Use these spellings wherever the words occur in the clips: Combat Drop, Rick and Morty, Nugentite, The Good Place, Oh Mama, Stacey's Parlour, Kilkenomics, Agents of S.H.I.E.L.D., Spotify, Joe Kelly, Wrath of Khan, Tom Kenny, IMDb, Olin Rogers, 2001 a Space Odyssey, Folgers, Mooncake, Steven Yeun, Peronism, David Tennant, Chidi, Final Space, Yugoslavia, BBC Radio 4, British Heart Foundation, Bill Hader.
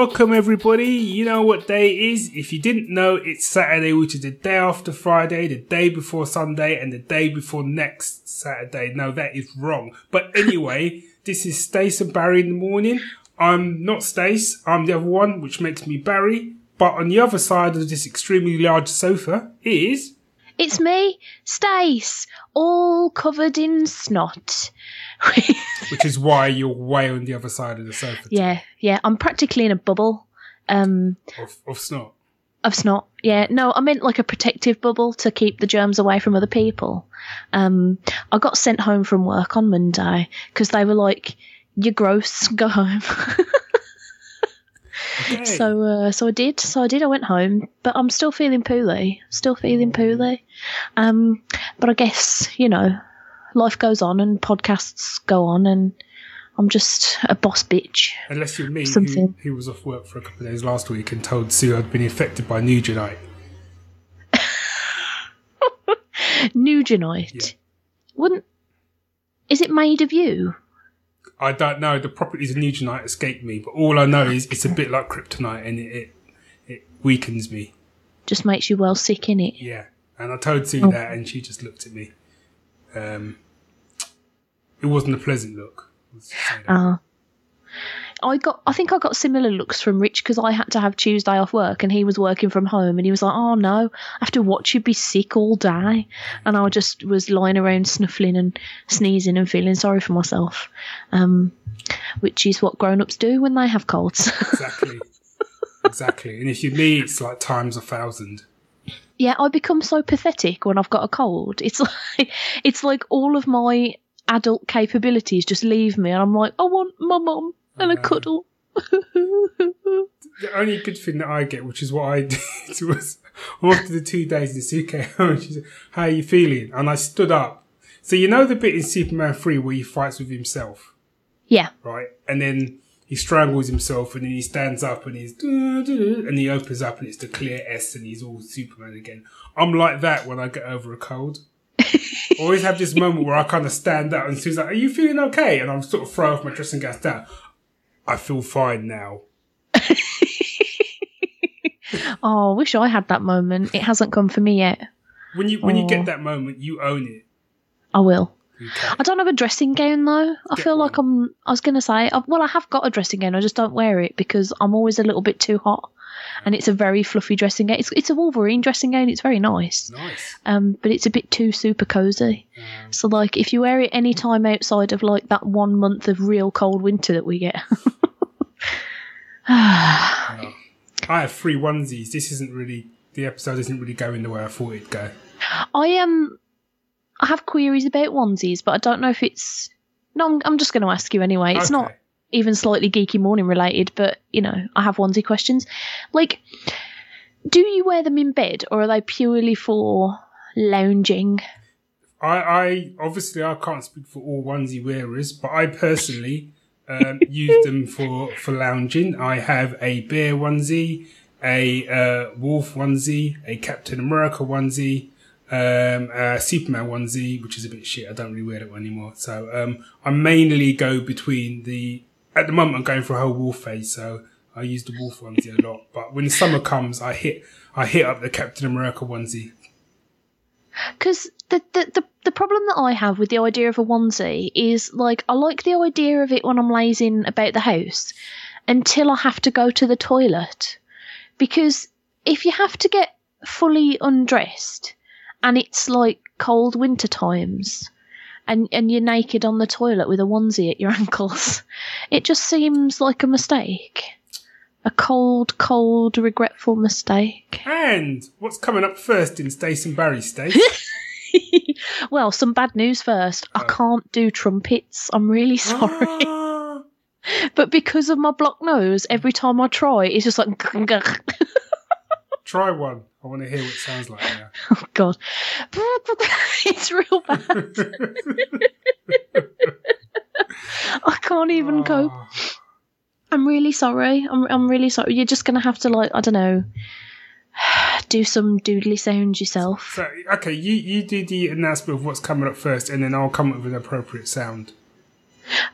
Welcome everybody, you know what day it is. If you didn't know, it's Saturday, which is the day after Friday, the day before Sunday, and the day before next Saturday. No, that is wrong. But anyway, this is Stace and Barry in the morning. I'm not Stace, I'm the other one, which makes me Barry. But on the other side of this extremely large sofa is... It's me, Stace, all covered in snot. Which is why you're way on the other side of the sofa. Yeah. I'm practically in a bubble. Of snot? Of snot, yeah. No, I meant like a protective bubble to keep the germs away from other people. I got sent home from work on Monday because they were like, you're gross, go home. Okay. So I did. I went home, but I'm still feeling poorly. But I guess, you know, life goes on and podcasts go on, and I'm just a boss bitch. Unless you're me, who was off work for a couple of days last week and told Sue I'd been infected by Nugentite. Nugentite? Yeah. Is it made of you? I don't know. The properties of Nugentite escape me, but all I know is it's a bit like kryptonite, and it weakens me. Just makes you well sick, innit? Yeah. And I told Sue that, and she just looked at me. It wasn't a pleasant look. I think I got similar looks from Rich because I had to have Tuesday off work, and he was working from home, and he was like, "Oh no, I have to watch you be sick all day," and I just was lying around snuffling and sneezing and feeling sorry for myself, which is what grown-ups do when they have colds. Exactly. And if you're me, it's like times 1,000. Yeah, I become so pathetic when I've got a cold. It's like all of my adult capabilities just leave me, and I'm like, I want my mum. And a cuddle. The only good thing that I get, which is what I did, was after the 2 days in Suko, she said, "How are you feeling?" And I stood up. So you know the bit in Superman 3 where he fights with himself? Yeah. Right? And then he strangles himself, and then he stands up, and he's... And he opens up, and it's the clear S, and he's all Superman again. I'm like that when I get over a cold. I always have this moment where I kind of stand up, and Sue's like, "Are you feeling okay?" And I'm sort of throw off my dressing gown down. I feel fine now. Oh, I wish I had that moment. It hasn't come for me yet. When you get that moment, you own it. I will. Okay. I don't have a dressing gown though. I have got a dressing gown. I just don't wear it because I'm always a little bit too hot. And it's a very fluffy dressing gown. It's a Wolverine dressing gown. It's very nice. But it's a bit too super cozy. So, like, if you wear it any time outside of, like, that 1 month of real cold winter that we get. I have 3 onesies. The episode isn't really going the way I thought it'd go. I have queries about onesies, but I don't know if it's... No, I'm just going to ask you anyway. It's not... even slightly geeky morning related, but, you know, I have onesie questions. Like, do you wear them in bed, or are they purely for lounging? I obviously, I can't speak for all onesie wearers, but I personally use them for lounging. I have a bear onesie, a wolf onesie, a Captain America onesie, a Superman onesie, which is a bit shit. I don't really wear that one anymore. So I mainly go between the... At the moment, I'm going for a whole wolf phase, so I use the wolf onesie a lot. But when summer comes, I hit up the Captain America onesie. Because the problem that I have with the idea of a onesie is, like, I like the idea of it when I'm lazing about the house until I have to go to the toilet. Because if you have to get fully undressed and it's, like, cold winter times... And you're naked on the toilet with a onesie at your ankles. It just seems like a mistake. A cold, cold, regretful mistake. And what's coming up first in Stace and Barry's Stace? Well, some bad news first. Oh. I can't do trumpets. I'm really sorry. But because of my blocked nose, every time I try, it's just like... Try one. I want to hear what it sounds like now. Oh, God. It's real bad. I can't even cope. I'm really sorry. I'm really sorry. You're just going to have to, like, I don't know, do some doodly sounds yourself. So, okay, you do the announcement of what's coming up first, and then I'll come up with an appropriate sound.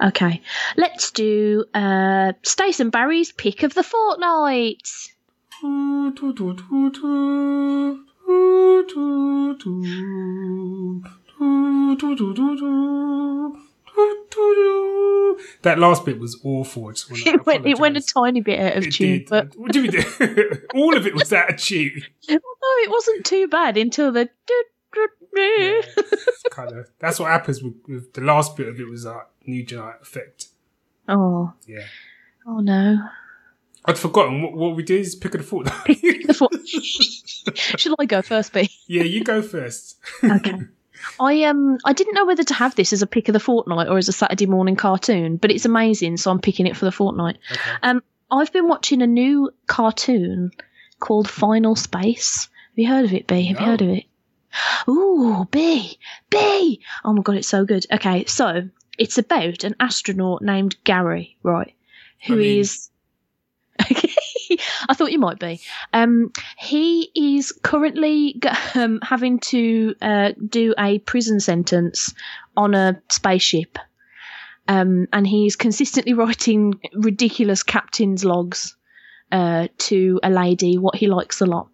Okay, let's do Stace and Barry's Pick of the Fortnight. That last bit was awful. It went a tiny bit out of tune. But... What do we do? All of it was out of tune. Although it wasn't too bad until the... Yeah, kind of. That's what happens with the last bit of it was that New Gen effect. Oh. Yeah. Oh, no. I'd forgotten. What we do is pick a thought. Shall I go first, B? Yeah, you go first. Okay. I didn't know whether to have this as a pick of the fortnight or as a Saturday morning cartoon, but it's amazing, so I'm picking it for the fortnight. Okay. I've been watching a new cartoon called Final Space. Have you heard of it, B? Have you heard of it? Ooh, B! Oh my God, it's so good. Okay, so it's about an astronaut named Gary, right? Okay, I thought you might be. He is currently having to do a prison sentence on a spaceship, and he's consistently writing ridiculous captain's logs to a lady, what he likes a lot.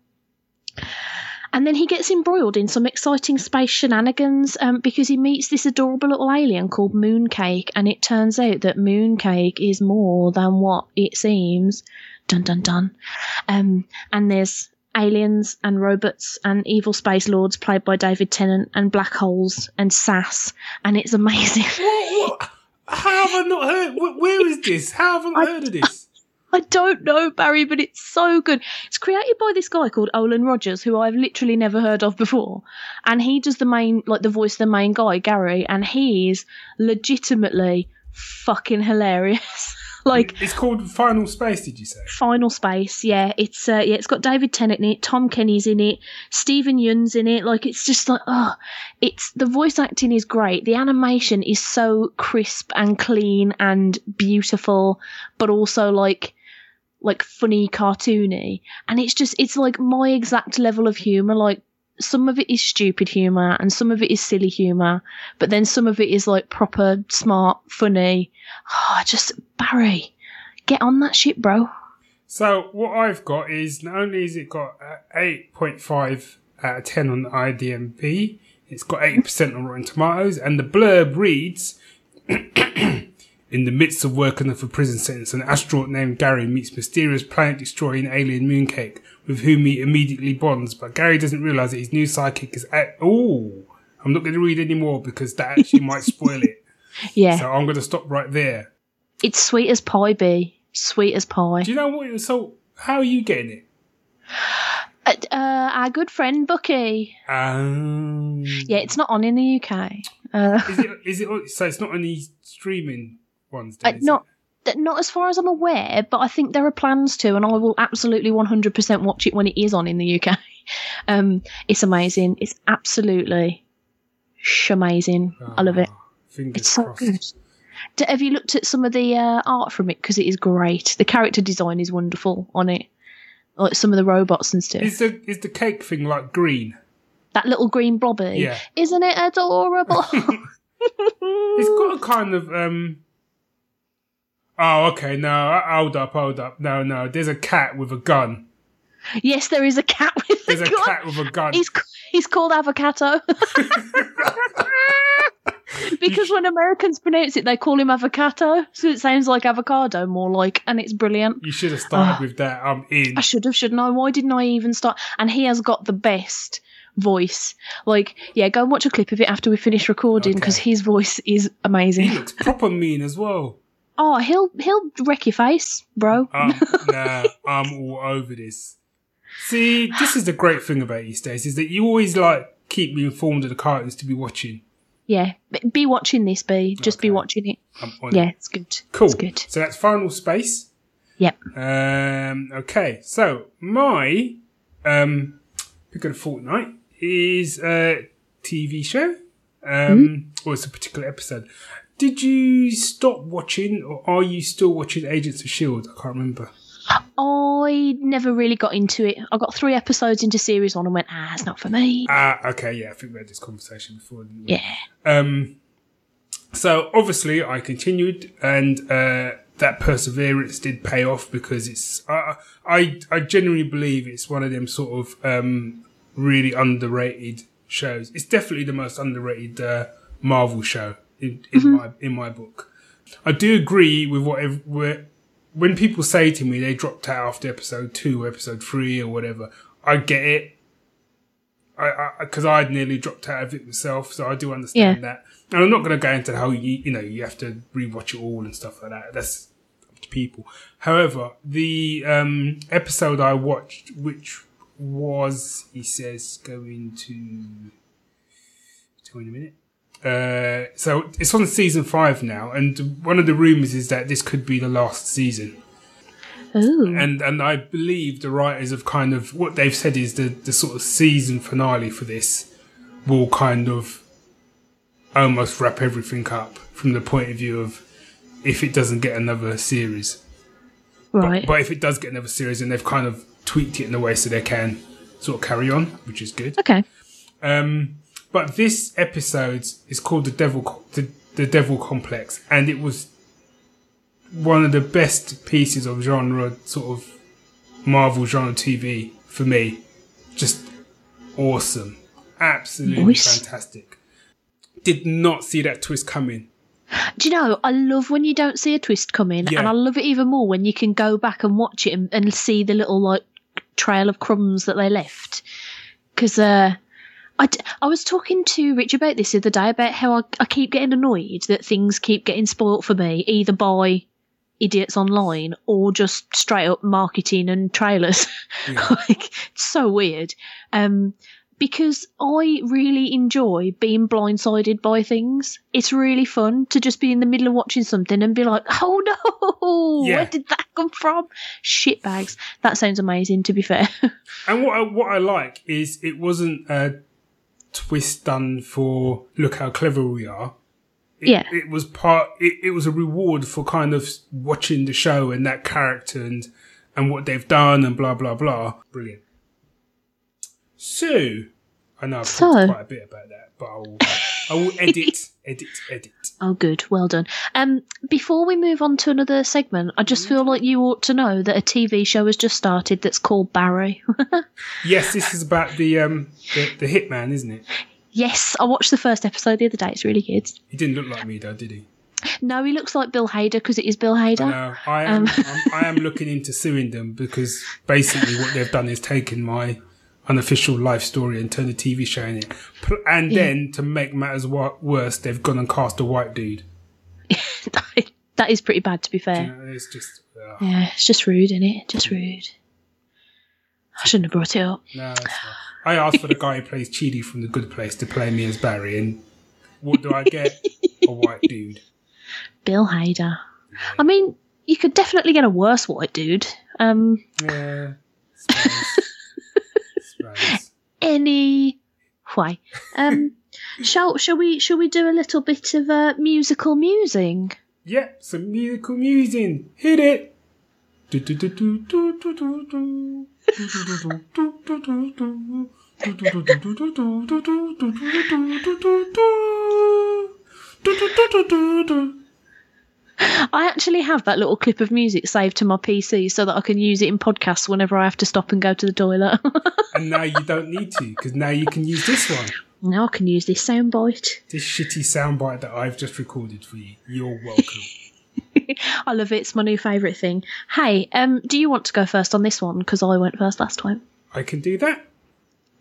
And then he gets embroiled in some exciting space shenanigans because he meets this adorable little alien called Mooncake, and it turns out that Mooncake is more than what it seems. Dun, dun, dun. And there's aliens and robots and evil space lords played by David Tennant and black holes and sass, and it's amazing. What? How have I not heard? Where is this? How have I not heard of this? I don't know, Barry, but it's so good. It's created by this guy called Olin Rogers, who I've literally never heard of before. And he does the voice of the main guy, Gary, and he's legitimately fucking hilarious. It's called Final Space, did you say? Final Space, yeah. It's it's got David Tennant in it, Tom Kenny's in it, Steven Yeun's in it. It's just the voice acting is great. The animation is so crisp and clean and beautiful, but also funny, cartoony, and it's my exact level of humor. Some of it is stupid humor and some of it is silly humor, but then some of it is proper, smart, funny. Barry, get on that shit, bro. So what I've got is, not only has it got 8.5 out of 10 on the IMDb, it's got 80% on Rotten Tomatoes, and the blurb reads, in the midst of working off a prison sentence, an astronaut named Gary meets mysterious planet-destroying alien Mooncake, with whom he immediately bonds, but Gary doesn't realise that his new sidekick is... I'm not going to read any more because that actually might spoil it. Yeah. So I'm going to stop right there. It's sweet as pie, B. Sweet as pie. Do you know what... So, how are you getting it? Our good friend, Bucky. Yeah, it's not on in the UK. So it's not on the streaming... ones, not as far as I'm aware, but I think there are plans to, and I will absolutely 100% watch it when it is on in the UK. It's amazing. It's absolutely amazing. I love it. It's so good. Have you looked at some of the art from it? Because it is great. The character design is wonderful on it. Some of the robots and stuff. Is the cake thing green? That little green blobby. Yeah. Isn't it adorable? It's got a kind of... Oh, okay, no, hold up. No, there's a cat with a gun. Yes, there is a cat with a gun. There's a cat with a gun. He's called Avocado. Because when Americans pronounce it, they call him Avocado, so it sounds like avocado and it's brilliant. You should have started with that, I'm in. I should have, shouldn't I? Why didn't I even start? And he has got the best voice. Go and watch a clip of it after we finish recording, because his voice is amazing. He looks proper mean as well. Oh, he'll wreck your face, bro. Nah, I'm all over this. See, this is the great thing about these days, is that you always, keep me informed of the cartoons to be watching. Yeah, be watching this, B. Just be watching it. It's good. Cool. It's good. So that's Final Space. Yep. Okay, so my pick of the fortnight is a TV show. Or it's a particular episode. Did you stop watching, or are you still watching Agents of S.H.I.E.L.D.? I can't remember. I never really got into it. I got 3 episodes into series 1 and went, it's not for me. Okay, yeah, I think we had this conversation before, didn't we? Yeah. So obviously I continued, and that perseverance did pay off, because it's I genuinely believe it's one of them sort of really underrated shows. It's definitely the most underrated Marvel show in mm-hmm. my book. I do agree with when people say to me they dropped out after episode 2, episode 3 or whatever. I get it. Because I'd nearly dropped out of it myself, so I do understand that. And I'm not going to go into how you have to rewatch it all and stuff like that. That's up to people. However, the episode I watched, which was, he says, going to in a minute. So it's on season 5 now, and one of the rumours is that this could be the last season. Ooh. And I believe the writers have kind of, what they've said is the sort of season finale for this will kind of almost wrap everything up from the point of view of if it doesn't get another series. Right. But if it does get another series, then they've kind of tweaked it in a way so they can sort of carry on, which is good. Okay. But this episode is called The Devil Complex, and it was one of the best pieces of genre, sort of Marvel genre TV for me. Just awesome. Absolutely fantastic. Did not see that twist coming. Do you know, I love when you don't see a twist coming, and I love it even more when you can go back and watch it and see the little like trail of crumbs that they left. Because I was talking to Rich about this the other day, about how I keep getting annoyed that things keep getting spoilt for me, either by idiots online or just straight up marketing and trailers. Yeah. It's so weird. Because I really enjoy being blindsided by things. It's really fun to just be in the middle of watching something and be like, oh no, where did that come from? Shitbags. That sounds amazing, to be fair. And what I like is it wasn't twist done for look how clever we are. It was part. It was a reward for kind of watching the show and that character and what they've done and blah blah blah. Brilliant. So I know I've talked quite a bit about that, but I will edit. Oh, good, well done. Before we move on to another segment, I just feel like you ought to know that a TV show has just started that's called Barry. Yes, this is about the hitman, isn't it? Yes, I watched the first episode the other day. It's really good. He didn't look like me though, did he? No, he looks like Bill Hader because it is Bill Hader. No, I am looking into suing them because basically what they've done is taken my unofficial life story and turn the TV show in it. And then to make matters worse, they've gone and cast a white dude. That is pretty bad, to be fair. You know, it's just... yeah, it's just rude, isn't it? Just rude. I shouldn't have brought it up. No, that's not. I asked for the guy who plays Chidi from The Good Place to play me as Barry, and what do I get? A white dude. Bill Hader. Yeah. I mean, you could definitely get a worse white dude. Yeah. Any why? Shall we do a little bit of musical musing? Yeah, some musical musing. Hit it. I actually have that little clip of music saved to my PC so that I can use it in podcasts whenever I have to stop and go to the toilet. And now you don't need to, because now you can use this one. Now I can use this soundbite. This shitty soundbite that I've just recorded for you. You're welcome. I love it. It's my new favourite thing. Hey, do you want to go first on this one? Because I went first last time. I can do that.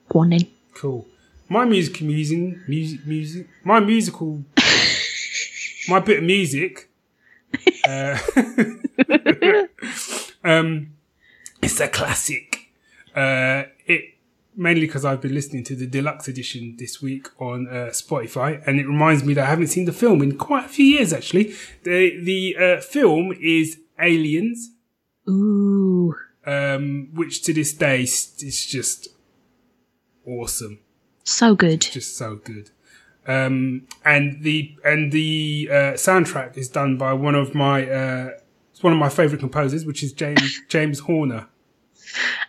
Go on then. Cool. My musical musing... My bit of music... it's a classic. It mainly because I've been listening to the deluxe edition this week on Spotify, and it reminds me that I haven't seen the film in quite a few years. Actually, the film is Aliens. Ooh. Which to this day is just awesome. So good. It's just so good. And the soundtrack is done by one of my favorite composers, which is James Horner.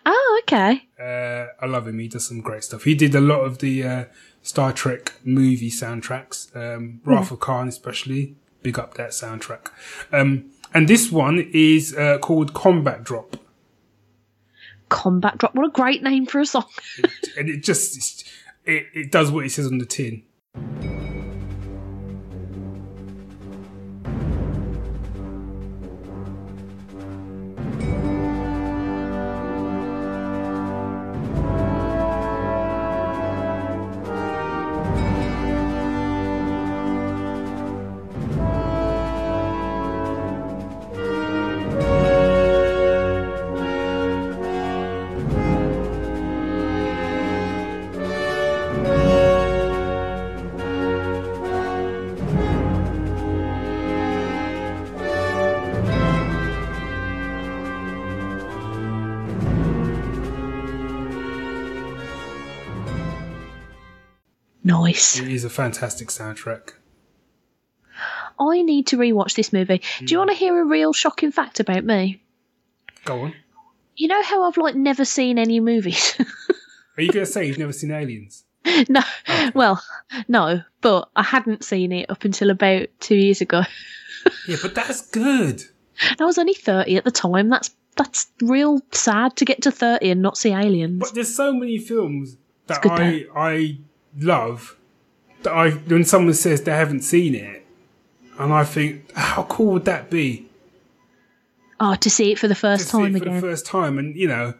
Oh, Okay. I love him. He does some great stuff. He did a lot of the Star Trek movie soundtracks. Wrath of Khan especially. Big up that soundtrack. And this one is called Combat Drop. Combat Drop. What a great name for a song. And it just... It does what it says on the tin. Nice. It is a fantastic soundtrack. I need to rewatch this movie. Do you want to hear a real shocking fact about me? Go on. You know how I've never seen any movies? Are you going to say you've never seen Aliens? No. Oh. Well, no, but I hadn't seen it up until about 2 years ago. Yeah, but that's good. And I was only 30 at the time. That's real sad to get to 30 and not see Aliens. But there's so many films that I love that when someone says they haven't seen it, and I think, how cool would that be? Oh, to see it for the first time again. For the first time, and you know,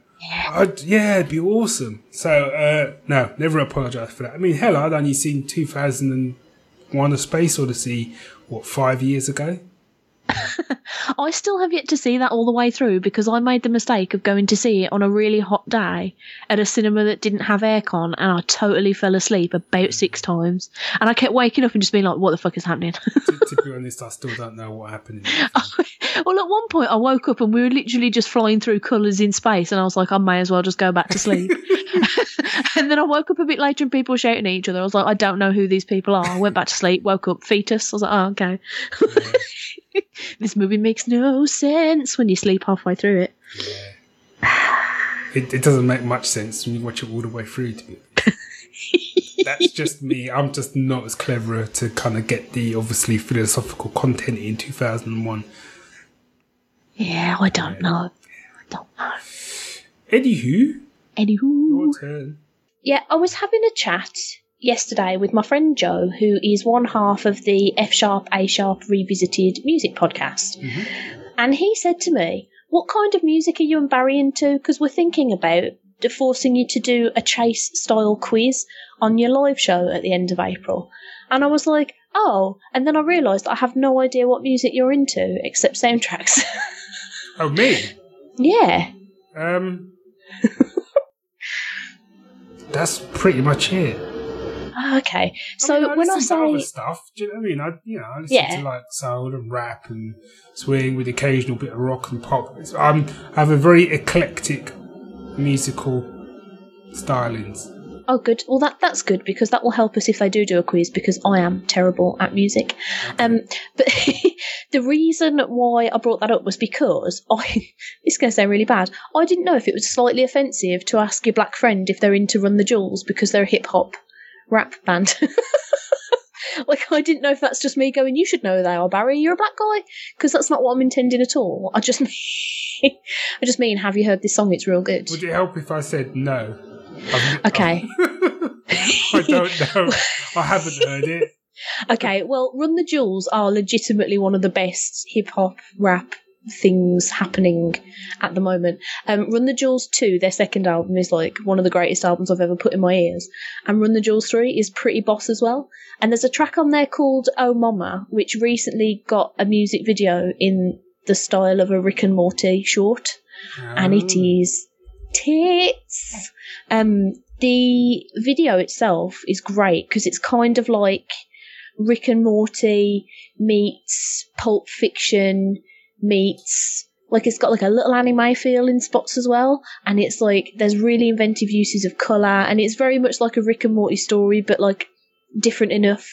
it'd be awesome. So no, never apologise for that. I mean, hell, I'd only seen 2001 a Space Odyssey 5 years ago. I still have yet to see that all the way through because I made the mistake of going to see it on a really hot day at a cinema that didn't have aircon, and I totally fell asleep about 6 times, and I kept waking up and just being like, what the fuck is happening? To be honest, I still don't know what happened. Well, at one point I woke up and we were literally just flying through colours in space, and I was like, I may as well just go back to sleep. And then I woke up a bit later and people were shouting at each other. I was like, I don't know who these people are. I went back to sleep, woke up, fetus. I was like, oh, okay. Yeah. This movie makes no sense when you sleep halfway through it. Yeah. It doesn't make much sense when you watch it all the way through. That's just me. I'm just not as clever to kind of get the obviously philosophical content in 2001. Yeah, I don't know. I don't know. Anywho. Your turn. Yeah, I was having a chat yesterday with my friend Joe, who is one half of the F-sharp A-sharp revisited music podcast. Mm-hmm. And he said to me, what kind of music are you and Barry into? Because we're thinking about forcing you to do a Chase-style quiz on your live show at the end of April. And I was like, oh. And then I realised I have no idea what music you're into, except soundtracks. Oh, me? Yeah. That's pretty much it. Okay, so when I say other stuff, do you know what I mean? I listen to like soul and rap and swing with occasional bit of rock and pop. I have a very eclectic musical stylings. Oh, good. Well, that's good because that will help us if they do a quiz, because I am terrible at music. Okay. But the reason why I brought that up was because it's going to sound really bad. I didn't know if it was slightly offensive to ask your black friend if they're into Run the Jewels because they're a hip hop rap band. I didn't know if that's just me going, you should know they are, Barry, you're a black guy, because that's not what I'm intending at all. I just mean have you heard this song, it's real good. Would it help if I said no? Okay. I don't know. I haven't heard it. Okay, well, Run the Jewels are legitimately one of the best hip-hop rap things happening at the moment. Run the Jewels 2, their second album, is one of the greatest albums I've ever put in my ears, and Run the Jewels 3 is pretty boss as well. And there's a track on there called Oh Mama, which recently got a music video in the style of a Rick and Morty short. Oh. And it is tits. The video itself is great because it's kind of like Rick and Morty meets Pulp Fiction meets, it's got a little anime feel in spots as well, and it's there's really inventive uses of colour, and it's very much like a Rick and Morty story, but different enough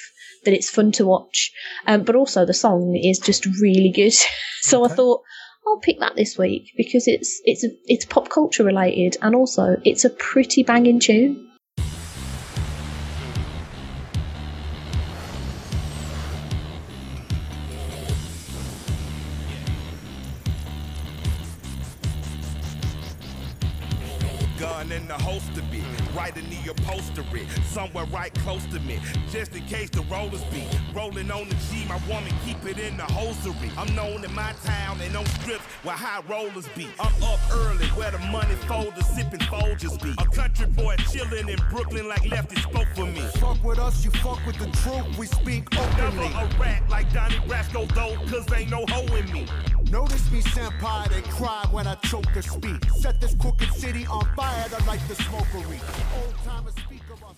that it's fun to watch. But also the song is just really good. So okay. I thought I'll pick that this week because it's pop culture related, and also it's a pretty banging tune. In the holster be right in the upholstery, somewhere right close to me, just in case the rollers be rolling on the G. My woman keep it in the hosiery. I'm known in my town and on strips where high rollers be. I'm up early where the money folders sipping Folgers be. A country boy chilling in Brooklyn like Lefty spoke for me. Fuck with us, you fuck with the truth. We speak openly. Never a rat like Donnie Brasco though, 'cause ain't no hoe in me. Notice me, senpai, they cry when I choke to speak. Set this crooked city on fire, I like the smokery. Old timer speaker of...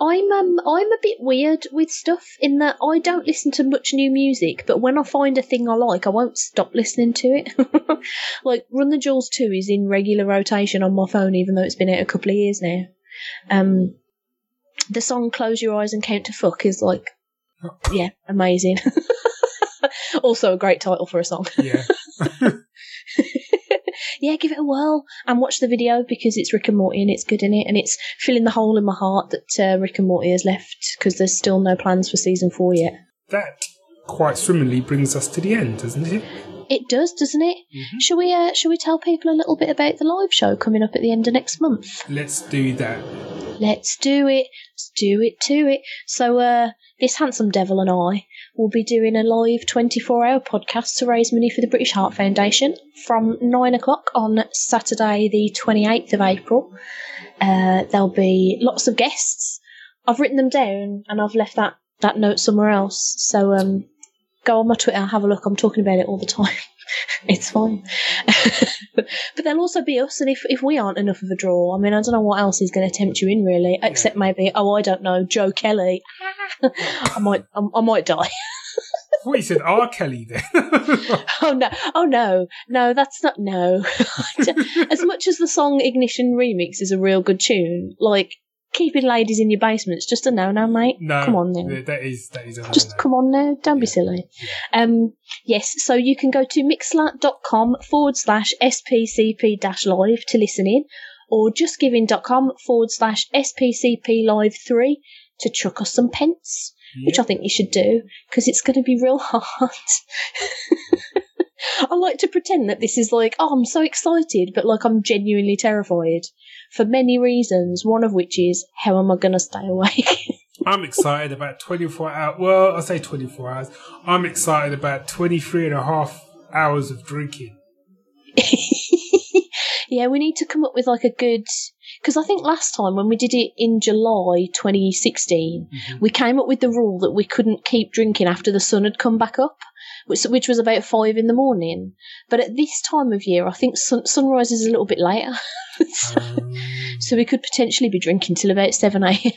I'm a bit weird with stuff in that I don't listen to much new music, but when I find a thing I like, I won't stop listening to it. Like, Run the Jewels 2 is in regular rotation on my phone, even though it's been out a couple of years now. The song Close Your Eyes and Count to Fuck is like, yeah, amazing. Also a great title for a song. Yeah. Yeah, give it a whirl and watch the video because it's Rick and Morty and it's good in it, and it's filling the hole in my heart that Rick and Morty has left because there's still no plans for season 4 yet. That quite swimmingly brings us to the end, doesn't it? It does, doesn't it? Mm-hmm. Shall we tell people a little bit about the live show coming up at the end of next month? Let's do that. Let's do it. Let's do it to it. So this handsome devil and I will be doing a live 24-hour podcast to raise money for the British Heart Foundation from 9 o'clock on Saturday the 28th of April. There'll be lots of guests. I've written them down and I've left that note somewhere else. So go on my Twitter, have a look. I'm talking about it all the time. It's fine. But there'll also be us, and if we aren't enough of a draw, I mean, I don't know what else is going to tempt you in, really, except maybe, I don't know, Joe Kelly. I might die. What, you said R. Kelly then? Oh no, that's not, no. As much as the song Ignition Remix is a real good tune, like, keeping ladies in your basement's just a no-no, mate. No, come on now. That is a no-no. Just come on now. Don't be silly. Yes, so you can go to mixler.com/spcp-live to listen in, or justgiving.com/spcp-live3 to chuck us some pence, which I think you should do because it's going to be real hard. I like to pretend that this is like, oh, I'm so excited, but like I'm genuinely terrified for many reasons, one of which is, how am I going to stay awake? I'm excited about 24 hours. Well, I say 24 hours. I'm excited about 23 and a half hours of drinking. Yeah, we need to come up with like a good... Because I think last time when we did it in July 2016, we came up with the rule that we couldn't keep drinking after the sun had come back up, which was about 5 in the morning. But at this time of year, I think sunrise is a little bit later. So we could potentially be drinking till about 7 a.m.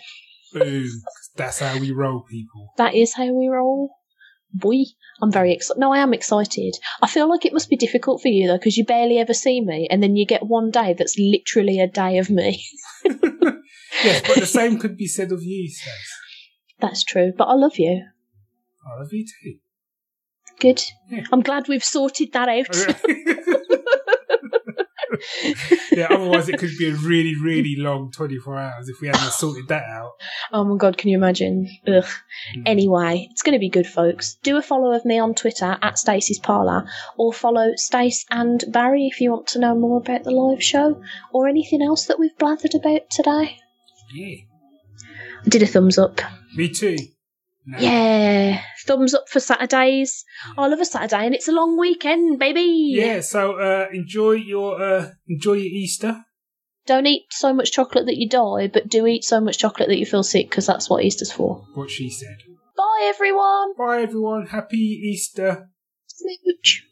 Boom. That's how we roll, people. That is how we roll. Boy, I'm very excited. No, I am excited. I feel like it must be difficult for you, though, because you barely ever see me, and then you get one day that's literally a day of me. Yes, but the same could be said of you, Stacey. That's true, but I love you. I love you too. Good. Yeah. I'm glad we've sorted that out. Yeah, otherwise it could be a really, really long 24 hours if we hadn't sorted that out. Oh my God, can you imagine? Ugh. Mm. Anyway, it's going to be good, folks. Do a follow of me on Twitter at Stacey's Parlour, or follow Stace and Barry if you want to know more about the live show or anything else that we've blathered about today. Yeah. I did a thumbs up. Me too. No. Yeah, thumbs up for Saturdays. I love a Saturday, and it's a long weekend, baby. Yeah, so enjoy your Easter. Don't eat so much chocolate that you die, but do eat so much chocolate that you feel sick, because that's what Easter's for. What she said. Bye, everyone. Happy Easter. Smooch.